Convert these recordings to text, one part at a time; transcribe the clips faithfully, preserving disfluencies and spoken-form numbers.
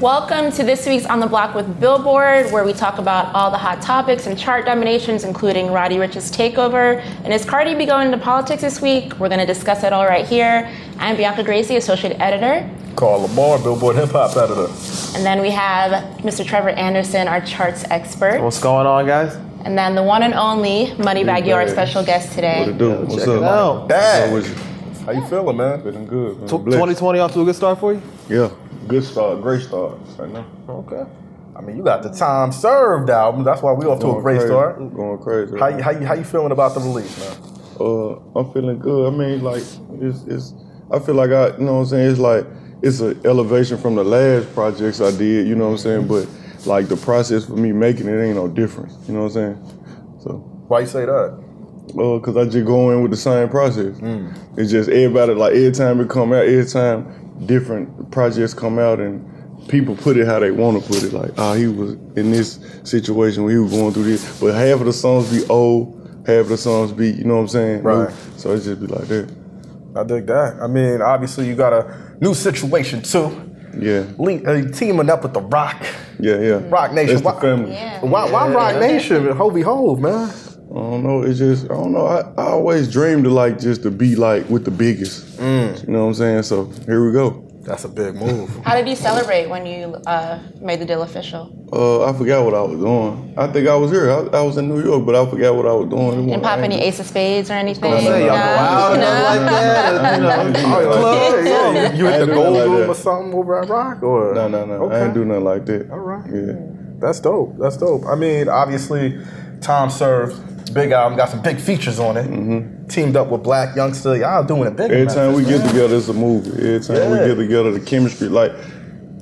Welcome to this week's On the Block with Billboard, where we talk about all the hot topics and chart dominations, including Roddy Ricch's takeover. And is Cardi B going into politics this week? We're going to discuss it all right here. I'm Bianca Gracie, associate editor. Carl Lamarre, Billboard Hip Hop editor. And then we have Mister Trevor Anderson, our charts expert. What's going on, guys? And then the one and only MoneyBagg Yo, our special guest today. What it do? What's Check up? Dad. How you feeling, man? Feeling good. Man. twenty twenty off to a good start for you? Yeah. Good start, great start right now. Okay. I mean, you got the Time Served album. That's why we off to a great crazy. start. I'm going crazy. How you, how you how you feeling about the release, man? Uh, I'm feeling good. I mean, like it's it's. I feel like I, you know what I'm saying. It's like it's an elevation from the last projects I did. You know what I'm saying. But like the process for me making it ain't no different. You know what I'm saying. So why you say that? Uh, cause I just go in with the same process. Mm. It's just everybody like every time it come out, every time. Different projects come out and people put it how they want to put it. Like, ah, oh, he was in this situation when he was going through this. But half of the songs be old, half of the songs be, you know what I'm saying? Right. New. So it just be like that. I dig that. I mean, obviously you got a new situation too. Yeah. Le- uh, teaming up with the Roc. Yeah, yeah. Roc Nation. That's why, the family. Yeah. Why, why yeah. Roc Nation and Hovey Hove, man? I don't know. It's just I don't know. I, I always dreamed to like just to be like with the biggest. Mm. You know what I'm saying? So here we go. That's a big move. How did you celebrate when you uh, made the deal official? Uh, I forgot what I was doing. I think I was here. I, I was in New York, but I forgot what I was doing. Didn't pop any Ace of Spades or anything? No, no, no. Y'all go out no. like that. No, no, no. no, no. You hit the gold room like or something over at Roc? Or? No, no, no. Okay. I didn't do nothing like that. All right. Yeah. That's dope. That's dope. I mean, obviously, Time Served. Big album, got some big features on it. Mm-hmm. Teamed up with Blac Youngsta. Y'all doing it big. Every time we get together, it's a movie. Every time yeah. we get together, the chemistry. Like,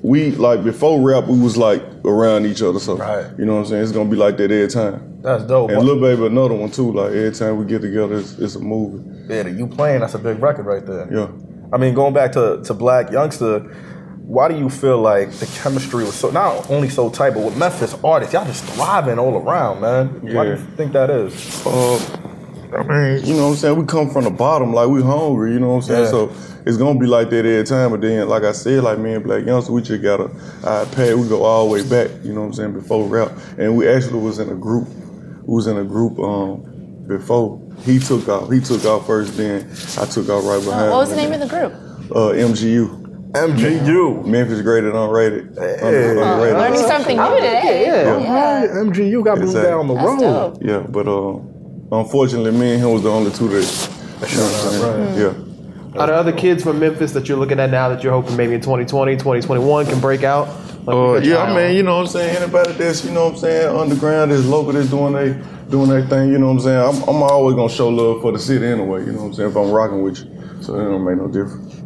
we, like, before rap, we was, like, around each other. So, right. you know what I'm saying? It's going to be like that every time. That's dope. And Lil Baby, another one, too. Like, every time we get together, it's, it's a movie. Yeah, the You Playing, that's a big record right there. Yeah. I mean, going back to, to Blac Youngsta, why do you feel like the chemistry was so not only so tight, but with Memphis artists, y'all just thriving all around, man? Yeah. Why do you think that is? Uh, I mean, you know what I'm saying? We come from the bottom, like we hungry, you know what I'm saying? Yeah. So it's gonna be like that every time. But then, like I said, like me and Blac Youngsta, we just got a iPad. We go all the way back, you know what I'm saying? Before rap, and we actually was in a group. We was in a group um, before he took off. He took off first, then I took off right behind. Uh, what was him. the name of the group? Uh, M G U. M G U. Memphis Graded Unrated. Hey. Unrated. Uh, learning something new today. Yeah. yeah. yeah. M G U got moved exactly. down the road. Dope. Yeah, but uh, unfortunately, me and him was the only two that. You know what I'm saying? Right. Yeah. Are there other kids from Memphis that you're looking at now that you're hoping maybe in twenty twenty, twenty twenty-one can break out? Like uh, yeah, I mean, you know what I'm saying? Anybody that's, you know what I'm saying, underground, that's local, that's doing their doing their thing, you know what I'm saying? I'm, I'm always going to show love for the city anyway, you know what I'm saying, if I'm rocking with you. So it don't make no difference.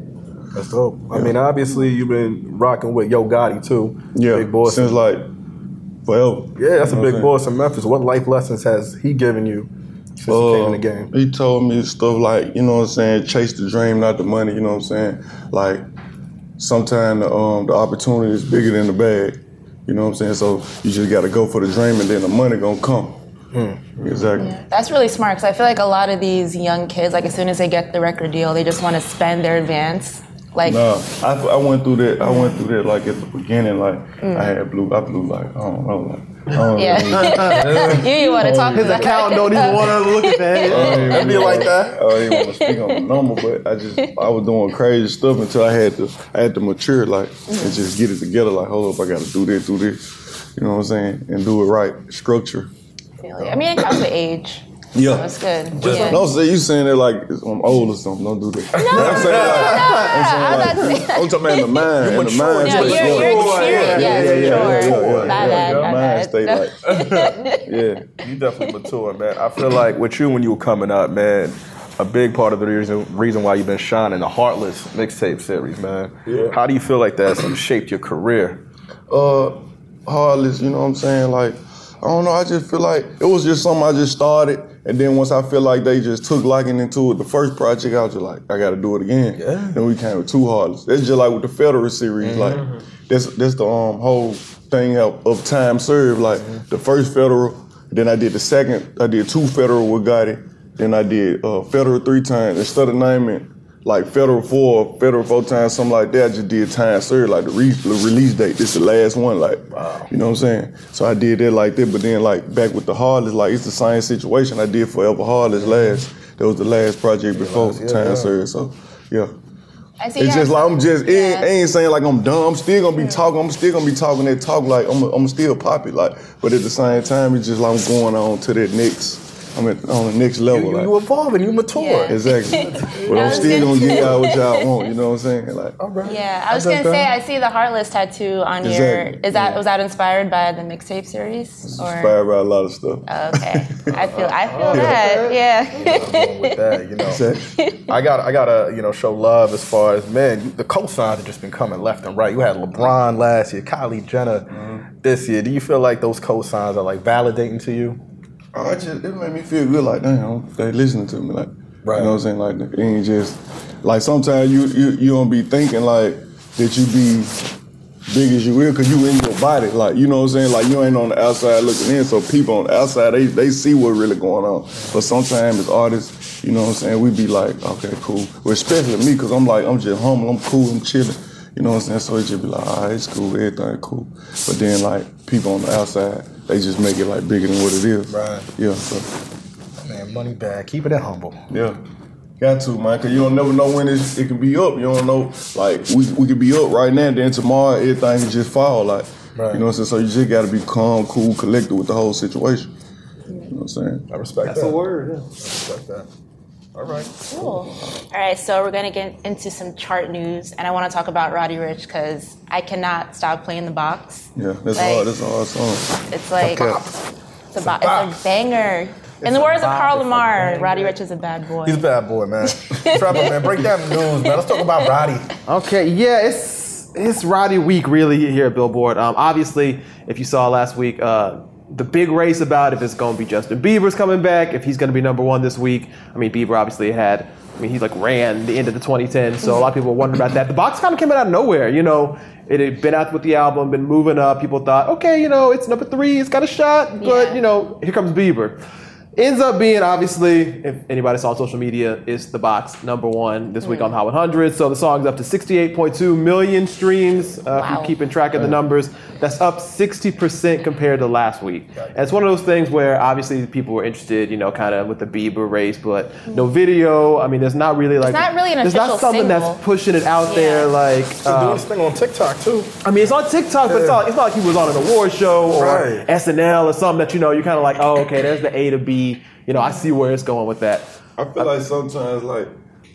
That's dope. I yeah. mean, obviously, you've been rocking with Yo Gotti, too. Yeah, big boss since, like, forever. Yeah, that's you know a big boss in Memphis. What life lessons has he given you since uh, you came in the game? He told me stuff like, you know what I'm saying, chase the dream, not the money, you know what I'm saying? Like, sometimes um, the opportunity is bigger than the bag, you know what I'm saying? So you just got to go for the dream, and then the money going to come. Mm. Exactly. Yeah. That's really smart, because I feel like a lot of these young kids, like, as soon as they get the record deal, they just want to spend their advance. Like, no, I, I went through that. I went through that like at the beginning. Like mm. I had blue. I blew like I don't know. Like, I don't yeah, know. you didn't want to talk to his accountant. Don't even want to look at that. I don't even be like that. I didn't want to speak on the number, but I just I was doing crazy stuff until I had to I had to mature like and just get it together. Like hold up, I got to do this, do this. You know what I'm saying? And do it right. Structure. I mean, it comes with age. Yeah, so that's good. Just, yeah. Don't say you saying that like I'm old or something. Don't do that. No, I'm saying like, no, no, no. I'm, saying like, I'm talking about in the mind. You're in the mind, no, you're, you're experienced. Yeah, yeah, yeah, yeah. My bad, my bad. Yeah, you definitely mature, man. I feel like with you when you were coming up, man, a big part of the reason reason why you've been shining, the Heartless mixtape series, man. Yeah. How do you feel like that's shaped your career? Uh, Heartless, you know what I'm saying? Like, I don't know, I just feel like it was just something I just started, and then once I feel like they just took liking into it, the first project, I was just like, I gotta do it again. Yeah. Then we came with two Heartless. That's just like with the Federal series, mm-hmm. like, that's, that's the um, whole thing of, of Time Served, like, mm-hmm. the first Federal, then I did the second, I did two Federal with Gotti, then I did uh, Federal three times. Instead of naming like Federal four, Federal four times, something like that, I just did Time Served, like the re- release date. This the last one, like, wow. You know what I'm saying? So I did that like that, but then like back with the Heartless, like it's the same situation. I did Forever Heartless last. That was the last project before yeah, Time yeah. Served, so yeah. I see it's just like, I'm just, yeah. it, ain't, it ain't saying like I'm dumb. I'm still gonna be yeah. talking, I'm still gonna be talking that talk, like I'm I'm still popping, like, but at the same time, it's just like I'm going on to that next. I'm at, on the next level. You, you like, evolving, you mature. Yeah. Exactly. But I'm still gonna, gonna get y'all what y'all want. You know what I'm saying? Like, all right. Yeah, I was I gonna say that. I see the Heartless tattoo on exactly. your. Is that yeah. was that inspired by the mixtape series? It's or? Inspired by a lot of stuff. Okay, I feel I feel uh, that. Yeah. yeah. I'm going with that, you know. Exactly. I got I gotta you know show love as far as man. The cosigns have just been coming left and right. You had LeBron last year, Kylie Jenner mm-hmm. this year. Do you feel like those cosigns are like validating to you? I just, it made me feel good, like, damn, they listening to me, like, right. You know what I'm saying, like, it ain't just, like, sometimes you, you, you don't be thinking, like, that you be big as you will, because you in your body, like, you know what I'm saying, like, you ain't on the outside looking in, so people on the outside, they, they see what really going on, but sometimes as artists, you know what I'm saying, we be like, okay, cool, well, especially me, because I'm like, I'm just humble, I'm cool, I'm chilling, you know what I'm saying, so it just be like, all right, it's cool, everything cool, but then, like, people on the outside, they just make it like bigger than what it is. Right. Yeah, so. Man, money bag, keep it humble. Yeah. Got to, man, because you don't never know when it's, it can be up. You don't know, like, we we could be up right now, then tomorrow everything can just fall, like, right. You know what I'm saying? So you just got to be calm, cool, collected with the whole situation. You know what I'm saying? I respect That's that. That's a word, yeah. I respect that. All right. Cool. All right, so we're going to get into some chart news, and I want to talk about Roddy Ricch because I cannot stop playing The Box. Yeah, that's like, hard. That's a hard song. It's like, okay. it's, a, it's, bo- a it's a banger. It's In the words of Carl Lamarre, Roddy Ricch is a bad boy. He's a bad boy, man. Trevor, man, break that news, man. Let's talk about Roddy. Okay, yeah, it's, it's Roddy week, really, here at Billboard. Um, obviously, if you saw last week, uh, the big race about if it's going to be Justin Bieber's coming back, if he's going to be number one this week. I mean, Bieber obviously had, I mean, he like ran the end of the twenty ten, so a lot of people were wondering about that. The Box kind of came out of nowhere, you know. It had been out with the album, been moving up. People thought, okay, you know, it's number three, it's got a shot, but, yeah. you know, here comes Bieber. Ends up being, obviously, if anybody saw on social media, it's The Box number one this mm. week on Hot one hundred. So the song's up to sixty-eight point two million streams. Uh, wow. If you're keeping track of the numbers, that's up sixty percent compared to last week. And it's one of those things where obviously people were interested, you know, kind of with the Bieber race, but mm. no video. I mean, there's not really like, it's not really an there's not something single. That's pushing it out yeah. there. Like, so um, doing this thing on TikTok too. I mean, it's on TikTok, yeah. but it's not, it's not like he was on an award show or right. S N L or something that, you know, you're kind of like, oh, okay, there's the A to B. You know, I see where it's going with that. I feel like sometimes, like,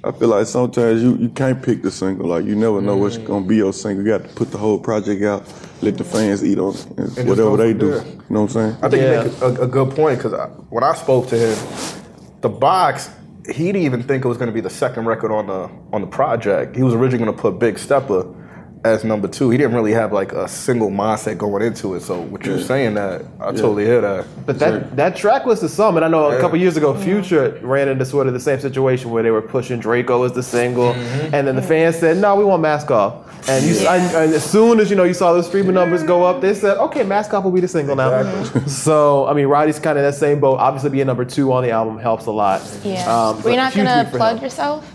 I feel like sometimes you, you can't pick the single. Like, you never know mm-hmm. what's going to be your single. You got to put the whole project out, let the fans eat on it, and whatever they do. There. You know what I'm saying? I think yeah. you make a, a good point, because when I spoke to him, The Box, he didn't even think it was going to be the second record on the on the project. He was originally going to put Big Stepper as number two. He didn't really have like a single mindset going into it. So what you're yeah. saying that, I yeah. totally hear that. But that, yeah. that track list is some, and I know a yeah. couple years ago, Future ran into sort of the same situation where they were pushing Draco as the single, mm-hmm. and then the fans said, no, we want Mask Off. And, you, yeah. and, and as soon as, you know, you saw the streaming numbers go up, they said, okay, Mask Off will be the single exactly. now. So, I mean, Roddy's kind of that same boat. Obviously being number two on the album helps a lot. Yeah. Um, Were you not going to plug him. yourself?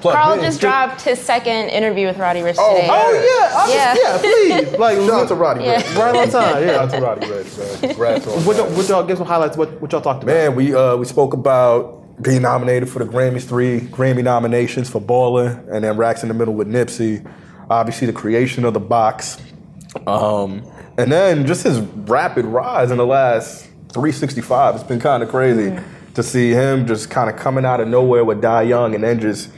Plug Carl in. just dropped his second interview with Roddy Ricch oh, today. Oh, yeah. Yeah. Just, yeah, please. Like, shout out to Roddy yeah. Ricch. Right on time. Yeah. Shout out to Roddy Ricch, man. Congrats on what, what y'all, give some highlights. What, what y'all talked about? Man, we uh, we spoke about being nominated for the Grammys, three Grammy nominations for Ballin', and then Racks in the Middle with Nipsey. Obviously, the creation of The Box. Um, and then just his rapid rise in the last three sixty-five. It's been kind of crazy mm. to see him just kind of coming out of nowhere with Die Young and then just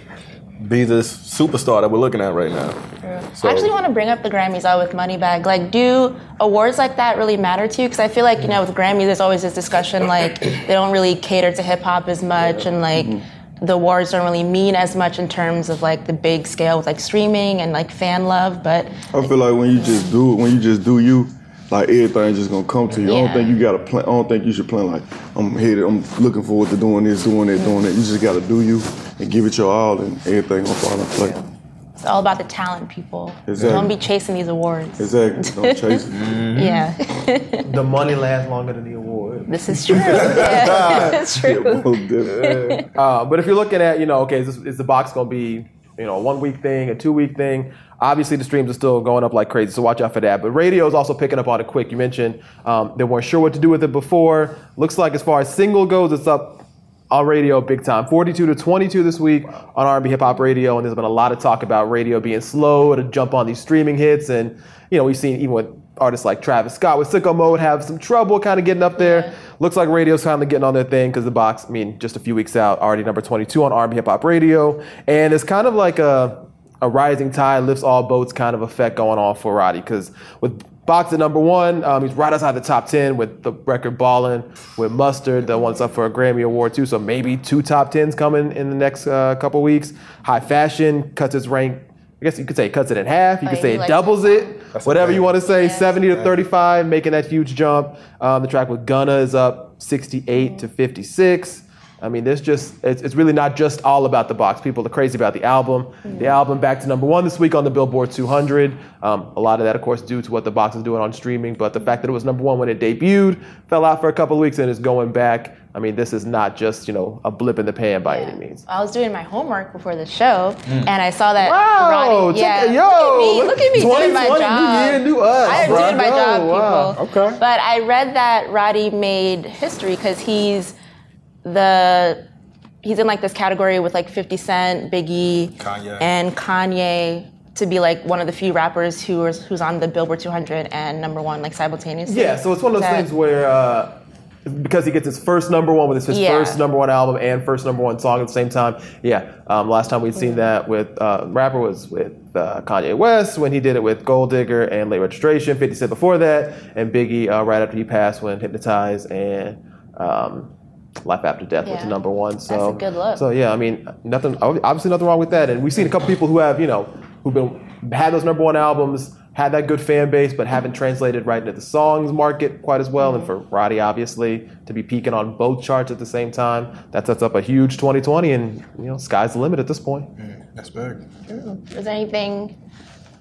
be this superstar that we're looking at right now. Yeah. So, I actually want to bring up the Grammys out with Moneybagg. Like, do awards like that really matter to you? Because I feel like, you know, with Grammys, there's always this discussion, like, they don't really cater to hip-hop as much, yeah. and, like, mm-hmm. the awards don't really mean as much in terms of like the big scale with like streaming and like fan love, but I feel like when you just do it, when you just do you, like everything's just gonna come to you. Yeah. I don't think you gotta plan. I don't think you should plan like I'm headed. I'm looking forward to doing this, doing that, doing that. You just gotta do you and give it your all, and everything gonna fall in place. It's all about the talent, people. Exactly. Don't be chasing these awards. Exactly. Don't chase them. Mm-hmm. Yeah. The money lasts longer than the award. This is true. Yeah, it's true. Uh, but if you're looking at, you know, okay, is, this, is the box gonna be, you know, a one week thing, a two week thing? Obviously, the streams are still going up like crazy, so watch out for that. But radio is also picking up on it quick. You mentioned um, they weren't sure what to do with it before. Looks like as far as single goes, it's up on radio big time. forty-two to twenty-two this week on R and B Hip Hop Radio, and there's been a lot of talk about radio being slow to jump on these streaming hits. And, you know, we've seen even with artists like Travis Scott with Sicko Mode have some trouble kind of getting up there. Yeah. Looks like radio's kind of getting on their thing because the box, I mean, just a few weeks out, already number twenty-two on R and B Hip Hop Radio. And it's kind of like a... a rising tide lifts all boats kind of effect going on for Roddy, because with Box at number one, um, he's right outside the top ten with the record Ballin' with Mustard, the one's up for a Grammy Award too, so maybe two top tens coming in the next uh, couple weeks. High Fashion cuts its rank, I guess you could say cuts it in half, you could say it doubles it, whatever you want to say, seventy to thirty-five, making that huge jump. Um, the track with Gunna is up sixty-eight to fifty-six. I mean, there's just, it's, it's really not just all about the box. People are crazy about the album. Mm-hmm. The album back to number one this week on the Billboard two hundred. Um, a lot of that, of course, due to what the box is doing on streaming. But the fact that it was number one when it debuted, fell out for a couple of weeks, and is going back. I mean, this is not just, you know, a blip in the pan by yeah. any means. I was doing my homework before the show, mm. and I saw that wow, Roddy, yeah, check, yo, look at me, look at me doing my job. New year, new us, I am bro. doing my oh, job, wow. people. Okay. But I read that Roddy made history because he's, The he's in like this category with like fifty Cent, Biggie, Kanye. and Kanye to be like one of the few rappers who is who's on the Billboard two hundred and number one like simultaneously. Yeah, so it's one of those that, things where uh, because he gets his first number one with his yeah. first number one album and first number one song at the same time. Yeah, um, last time we'd seen that with uh, rapper was with uh, Kanye West when he did it with Gold Digger and Late Registration. fifty Cent before that, and Biggie uh, right after he passed when Hypnotized and. Um, Life After Death yeah. was number one. So that's a good look. So yeah, I mean, nothing. Obviously, nothing wrong with that. And we've seen a couple people who have, you know, who've been had those number one albums, had that good fan base, but haven't translated right into the songs market quite as well. Mm-hmm. And for Roddy, obviously, to be peaking on both charts at the same time, that sets up a huge twenty twenty. And you know, sky's the limit at this point. Yeah, that's big. True. Is there anything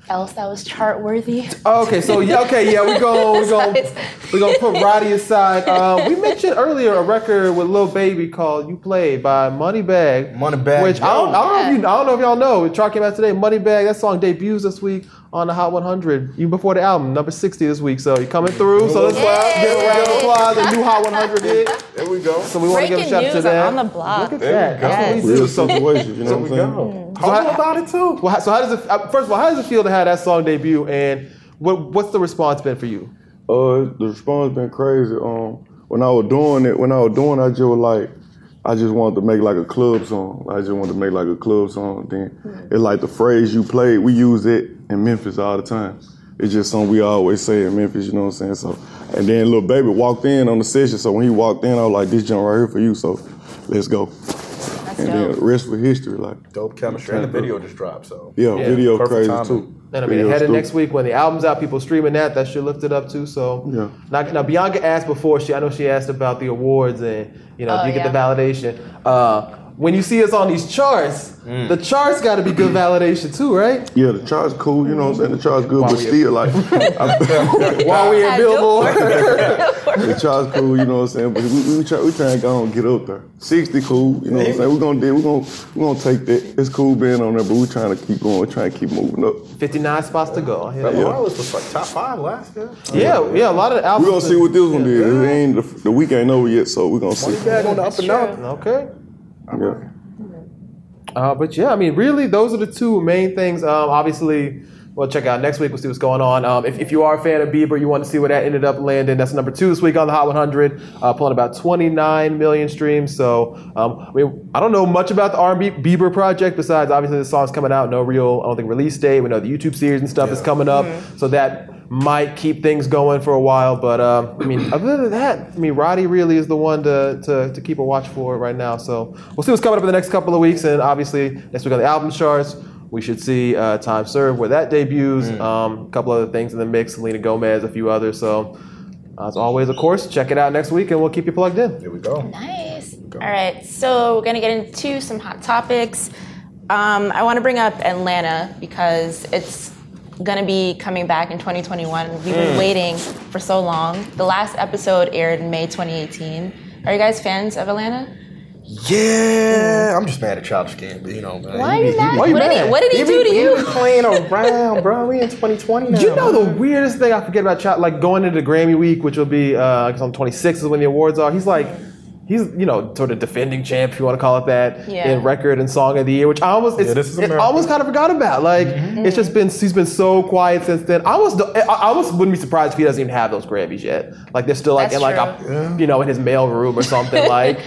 else that was chart worthy? Okay, so yeah, okay, yeah, we're gonna we're gonna we're gonna put Roddy aside. Um, we mentioned earlier a record with Lil Baby called "You Play" by MoneyBagg. MoneyBagg, which I don't, I don't know if you, I don't know if y'all know. It chart came out today. MoneyBagg, that song debuts this week on the Hot one hundred, even before the album, number sixty this week. So you're coming through. So let's give a round of applause. The new Hot one hundred hit. There we go. So we want to give a shout out to that. On the block. Look at there that. Real yes. situation. You know so what I'm saying? Go. How so how, about it too? Well, so how does it? First of all, how does it feel to have that song debut? And what what's the response been for you? Uh, the response been crazy. Um, when I was doing it, when I was doing, it, I just was like. I just wanted to make like a club song. I just wanted to make like a club song. Then mm-hmm. it's like the phrase you played, we use it in Memphis all the time. It's just something we always say in Memphis, you know what I'm saying? So, and then Lil Baby walked in on the session. So when he walked in, I was like, this jump right here for you. So let's go. That's and dope. Then the rest for history. Like dope chemistry. And the video just dropped, so. Yeah, yeah video crazy timing. Too. And I mean, yeah, headed next week when the album's out, people streaming that. That should lift it up too. So yeah. now, now, Bianca asked before. She, I know she asked about the awards and you know, oh, you yeah. get the validation. Uh, when you see us on these charts, mm. the charts got to be good validation too, right? Yeah, the charts cool. You know what I'm saying? The charts good, while but still like while we in Billboard, the charts cool. You know what I'm saying? But we we try we trying to go and get up there. Sixty cool. You know what I'm saying? We're gonna do. We're gonna we're gonna take that. It's cool being on there, but we're trying to keep going. We're trying to keep moving up. Fifty-nine spots to go. Yeah, yeah. Well, it was like top five last year. Yeah, yeah, yeah. A lot of the albums. We're gonna see what this yeah. one did. It ain't the, the week ain't over yet, so we're gonna see. Back on the up and down. Okay. Okay. Uh, but yeah, I mean, really, those are the two main things. Um, obviously, we'll check out next week. We'll see what's going on. Um, if, if you are a fan of Bieber, you want to see where that ended up landing. That's number two this week on the Hot one hundred, uh, pulling about twenty-nine million streams. So um, I mean, I don't know much about the R and B Bieber project besides obviously the song's coming out. No real, I don't think, release date. We know the YouTube series and stuff yeah. is coming up. Mm-hmm. So that might keep things going for a while. But uh, I mean, other than that, I mean, Roddy really is the one to, to to keep a watch for right now. So we'll see what's coming up in the next couple of weeks, and obviously next week on the album charts. We should see uh, Time Served where that debuts. Mm. Um, a couple other things in the mix, Selena Gomez, a few others. So, uh, as always, of course, check it out next week and we'll keep you plugged in. There we go. Nice. We go. All right. So, we're going to get into some hot topics. Um, I want to bring up Atlanta because it's going to be coming back in twenty twenty-one. We've been mm. waiting for so long. The last episode aired in May twenty eighteen. Are you guys fans of Atlanta? Yeah, mm. I'm just mad at Childish Gambino, man. Why are you mad? What, what did he, he do be, to you? He was playing around, bro. We in twenty twenty now. You know the weirdest thing I forget about Childish, like going into the Grammy week, which will be uh, on twenty-sixth is when the awards are. He's like, he's you know sort of defending champ, if you want to call it that, yeah. in record and song of the year, which I almost it's, yeah, this is it almost kind of forgot about. Like mm-hmm. it's just been he's been so quiet since then. I almost I almost wouldn't be surprised if he doesn't even have those Grammys yet. Like they're still like That's in like a, yeah. you know in his mail room or something like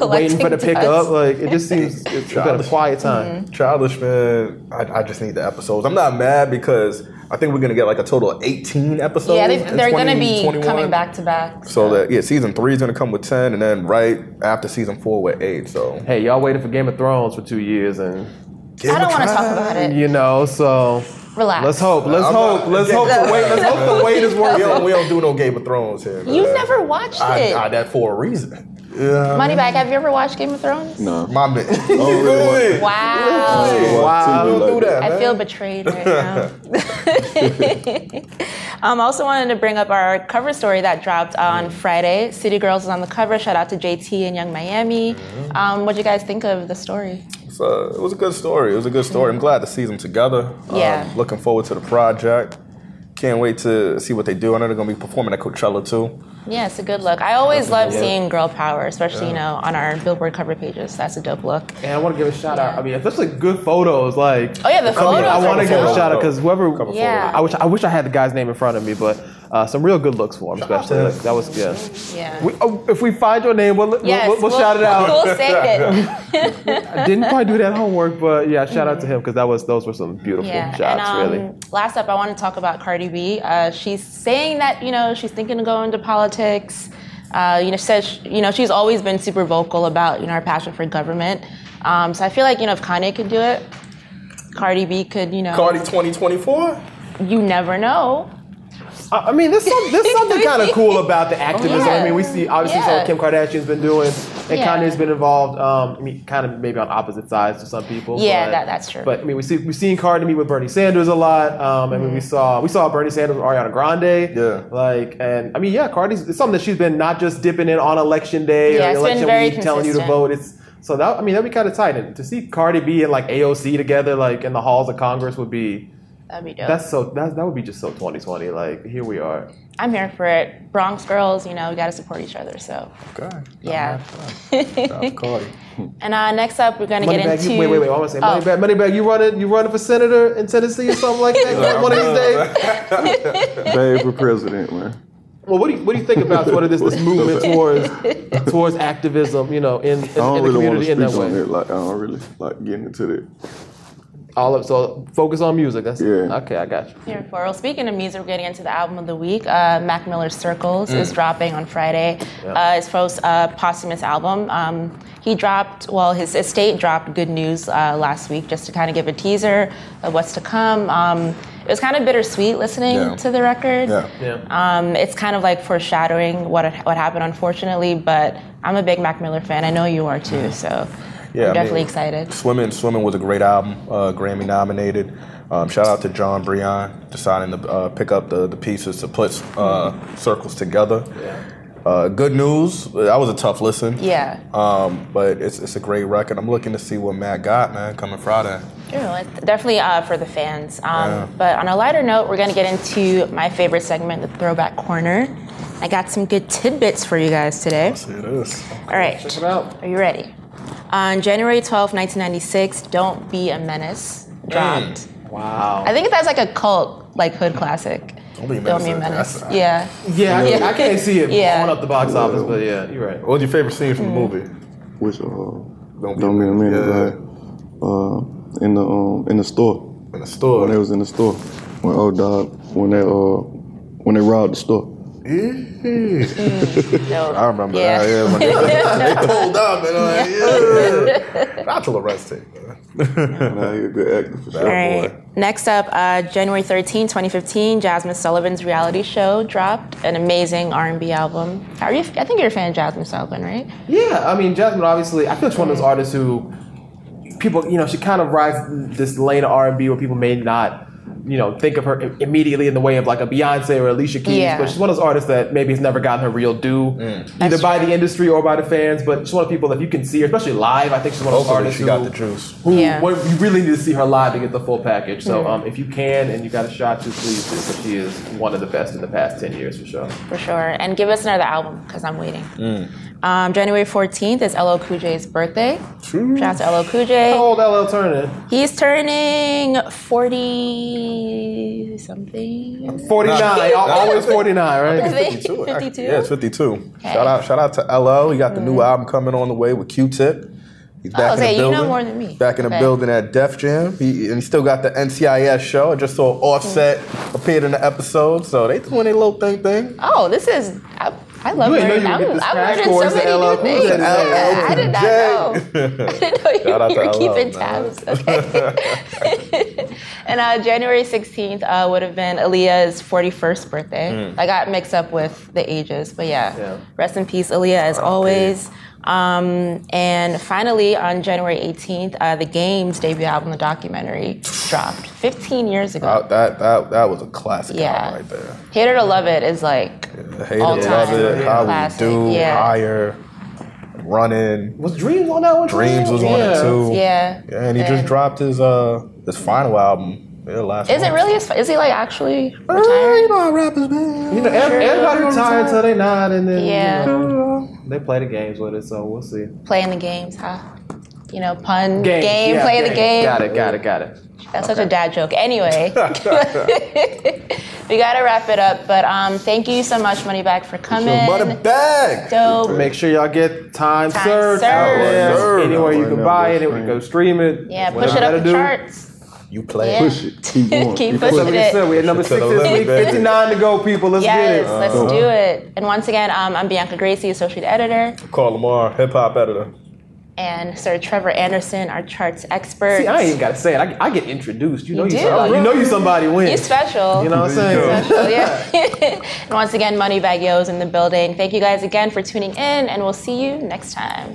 waiting for the pick up. Like it just seems it's been a quiet time. Mm-hmm. Childish man, I, I just need the episodes. I'm not mad because I think we're gonna get like a total of eighteen episodes. Yeah, they, they're twenty, gonna be twenty-one. Coming back to back. So, so that yeah, season three is gonna come with ten, and then right after season four with eight. So hey, y'all waited for Game of Thrones for two years, and I don't want to talk about it. You know, so relax. Let's hope. Let's I'm hope. Not, let's, hope the wait, let's hope the wait is worth it. We don't do no Game of Thrones here. You never watched I, it. I, I, that for a reason. Yeah. Moneybagg, have you ever watched Game of Thrones? No. My man. Oh, really? Wow. Wow. wow. Don't do that, man. I feel betrayed right now. I um, also wanted to bring up our cover story that dropped on Friday. City Girls is on the cover. Shout out to J T and Young Miami. Mm-hmm. Um, what do you guys think of the story? So, it was a good story. It was a good story. Mm-hmm. I'm glad to see them together. Yeah. Um, looking forward to the project. Can't wait to see what they do. I know they're going to be performing at Coachella, too. Yeah, it's a good look. I always love look. seeing girl power, especially, yeah. you know, on our Billboard cover pages. That's a dope look. And I want to give a shout yeah. out. I mean, especially good photos. Like, oh, yeah, the photos. I, mean, I want to give a shout out because whoever. Yeah. I wish I wish I had the guy's name in front of me, but uh, some real good looks for him, especially. Like, that was, yeah. yeah. We, oh, if we find your name, we'll, yes, we'll, we'll, we'll shout it out. We'll save it. I didn't quite do that homework, but yeah, shout out to him because that was those were some beautiful yeah. shots, and, um, really. Last up, I want to talk about Cardi B. Uh, she's saying that, you know, she's thinking of going to politics. Uh, you know, says you know she's always been super vocal about you know her passion for government. Um, so I feel like you know if Kanye could do it, Cardi B could you know. Cardi twenty twenty-four. You never know. I mean, there's some, there's something kind of cool about the activism. Yeah. I mean, we see obviously yeah. some Kim Kardashian's been doing, and yeah. Kanye's been involved. Um, I mean, kind of maybe on opposite sides to some people. Yeah, but, that, that's true. But I mean, we see we've seen Cardi meet with Bernie Sanders a lot. Um, I mean, mm. we saw we saw Bernie Sanders with Ariana Grande. Yeah. Like, and I mean, yeah, Cardi's it's something that she's been not just dipping in on election day yeah, or election week, telling you to vote. It's so that I mean, that'd be kind of tight. And to see Cardi B and like A O C together, like in the halls of Congress, would be. That'd be dope. That's so that that would be just so twenty twenty. Like here we are. I'm here for it. Bronx girls, you know, we gotta support each other. So okay. Yeah. That's Cardi. And uh, next up, we're gonna Money get bag, into. You, wait, wait, wait! I want to say oh. Moneybagg. Moneybagg, you running? You running for senator in Tennessee or something like that? Like, one of these days. Babe, for president, man. Well, what do you what do you think about sort of this this movement towards towards activism? You know, in, in, I don't in the really community want to speak in that way. On it. Like I don't really like getting into that. All up, so focus on music. That's yeah. Okay, I got you. Here for well, speaking of music, we're getting into the album of the week. Uh, Mac Miller's Circles mm. is dropping on Friday. Yeah. Uh, his first uh, posthumous album. Um, he dropped, well, his estate dropped Good News uh, last week, just to kind of give a teaser of what's to come. Um, it was kind of bittersweet listening yeah. to the record. Yeah. Yeah. Um, it's kind of like foreshadowing what what happened, unfortunately. But I'm a big Mac Miller fan. I know you are too. Mm. So. Yeah, I'm definitely I mean, excited. Swimming, Swimming was a great album, uh, Grammy nominated. Um, shout out to John Brion deciding to uh, pick up the, the pieces to put uh, Circles together. Yeah. Uh, good News, that was a tough listen. Yeah. Um, but it's it's a great record. I'm looking to see what Matt got, man, coming Friday. Sure, definitely uh, for the fans. Um, yeah. But on a lighter note, we're going to get into my favorite segment, the Throwback Corner. I got some good tidbits for you guys today. Let's see this. All right. Check it out. Are you ready? On January twelfth, nineteen ninety-six, Don't Be a Menace dropped. Mm. Wow. I think that's like a cult, like hood classic. Don't Be a Menace. Don't Be a Menace. That's, yeah. Yeah, yeah. I, I can't see it yeah. going up the box office, but yeah, you're right. What was your favorite scene from mm. the movie? Which, uh, Don't Be, Don't Be a Menace. Yeah. Uh, in the um, in the store. In the store. When they was in the store. When old dog, when they, uh, when they robbed the store. Yeah. No. I remember yeah. that. Yeah, they pulled up and I'm like, yeah. Natural arrest tape. All right. Next up, uh, January thirteenth, twenty fifteen, Jasmine Sullivan's reality show dropped, an amazing R and B album. How are you? I think you're a fan of Jasmine Sullivan, right? Yeah, I mean, Jasmine, obviously, I feel she's one of those artists who people, you know, she kind of rides this lane of R and B where people may not, you know, think of her immediately in the way of like a Beyonce or Alicia Keys, yeah. but she's one of those artists that maybe has never gotten her real due, mm. either by the industry or by the fans. But she's one of the people that you can see her, especially live. I think she's one of those Hopefully artists she who, got the juice. who yeah. well, you really need to see her live to get the full package. So mm. um, if you can and you got a shot, just please do. But she is one of the best in the past ten years for sure. For sure, and give us another album because I'm waiting. Mm. Um, January fourteenth is L L Cool J's birthday. Shout out to L L Cool J. How old L L turning? He's turning forty something. forty-nine. Always forty-nine, right? I think it's fifty-two. fifty-two? Yeah, it's fifty-two. Okay. Shout out, shout out to L L. He got the mm. new album coming on the way with Q-Tip. He's back oh, in so the you building. Know more than me. Back in the okay. building at Def Jam. He, and he still got the N C I S show. I just saw Offset mm. appeared in the episode. So they doing their little thing thing. Oh, this is... I, I love it. I was learning so many new things. Yeah, yeah, I did not know. I didn't know you, you were keeping tabs. Okay. And uh, January sixteenth uh, would have been Aaliyah's forty-first birthday. Mm. I got mixed up with the ages, but yeah. yeah. Rest in peace, Aaliyah, as oh, always. Man. Um, and finally, on January eighteenth, uh, The Game's debut album, the documentary, dropped fifteen years ago. Uh, that, that that was a classic yeah. album right there. Hate It or Love It is like yeah, Hate all It or Love It, How classic. We Do, yeah. Higher, Running. Was Dreams on that one? Dreams was yeah. on it too. Yeah. yeah and he and just dropped his uh his final album. Yeah, last is month. It really? As, is he like actually retired? Uh, you know how rappers been. You know, everybody retired until they not, and then yeah. you know, they play the games with it, so we'll see. Playing the games, huh? You know, pun game, game yeah, play game. The game. Got it, got it, got it. That's okay. Such a dad joke. Anyway, we gotta wrap it up. But um, thank you so much, MoneyBagg, for coming. MoneyBagg. Dope. Make sure y'all get Time, time Served. Anywhere, anywhere you can buy it, we go stream it. Yeah, push it up the charts. You play. Yeah. Push it. Keep going. Keep pushing push it. it. We're at number six this week. fifty-nine to go, people. Let's yes, get it. Yes, let's uh-huh. do it. And once again, um, I'm Bianca Gracie, Associate Editor. Carl Lamarre, Hip-Hop Editor. And Sir Trevor Anderson, our charts expert. See, I ain't even got to say it. I, I get introduced. You, you know do. You somebody. You know you somebody wins. You're special. You know what I'm saying? Special, yeah. And once again, MoneyBagg Yo is in the building. Thank you guys again for tuning in, and we'll see you next time.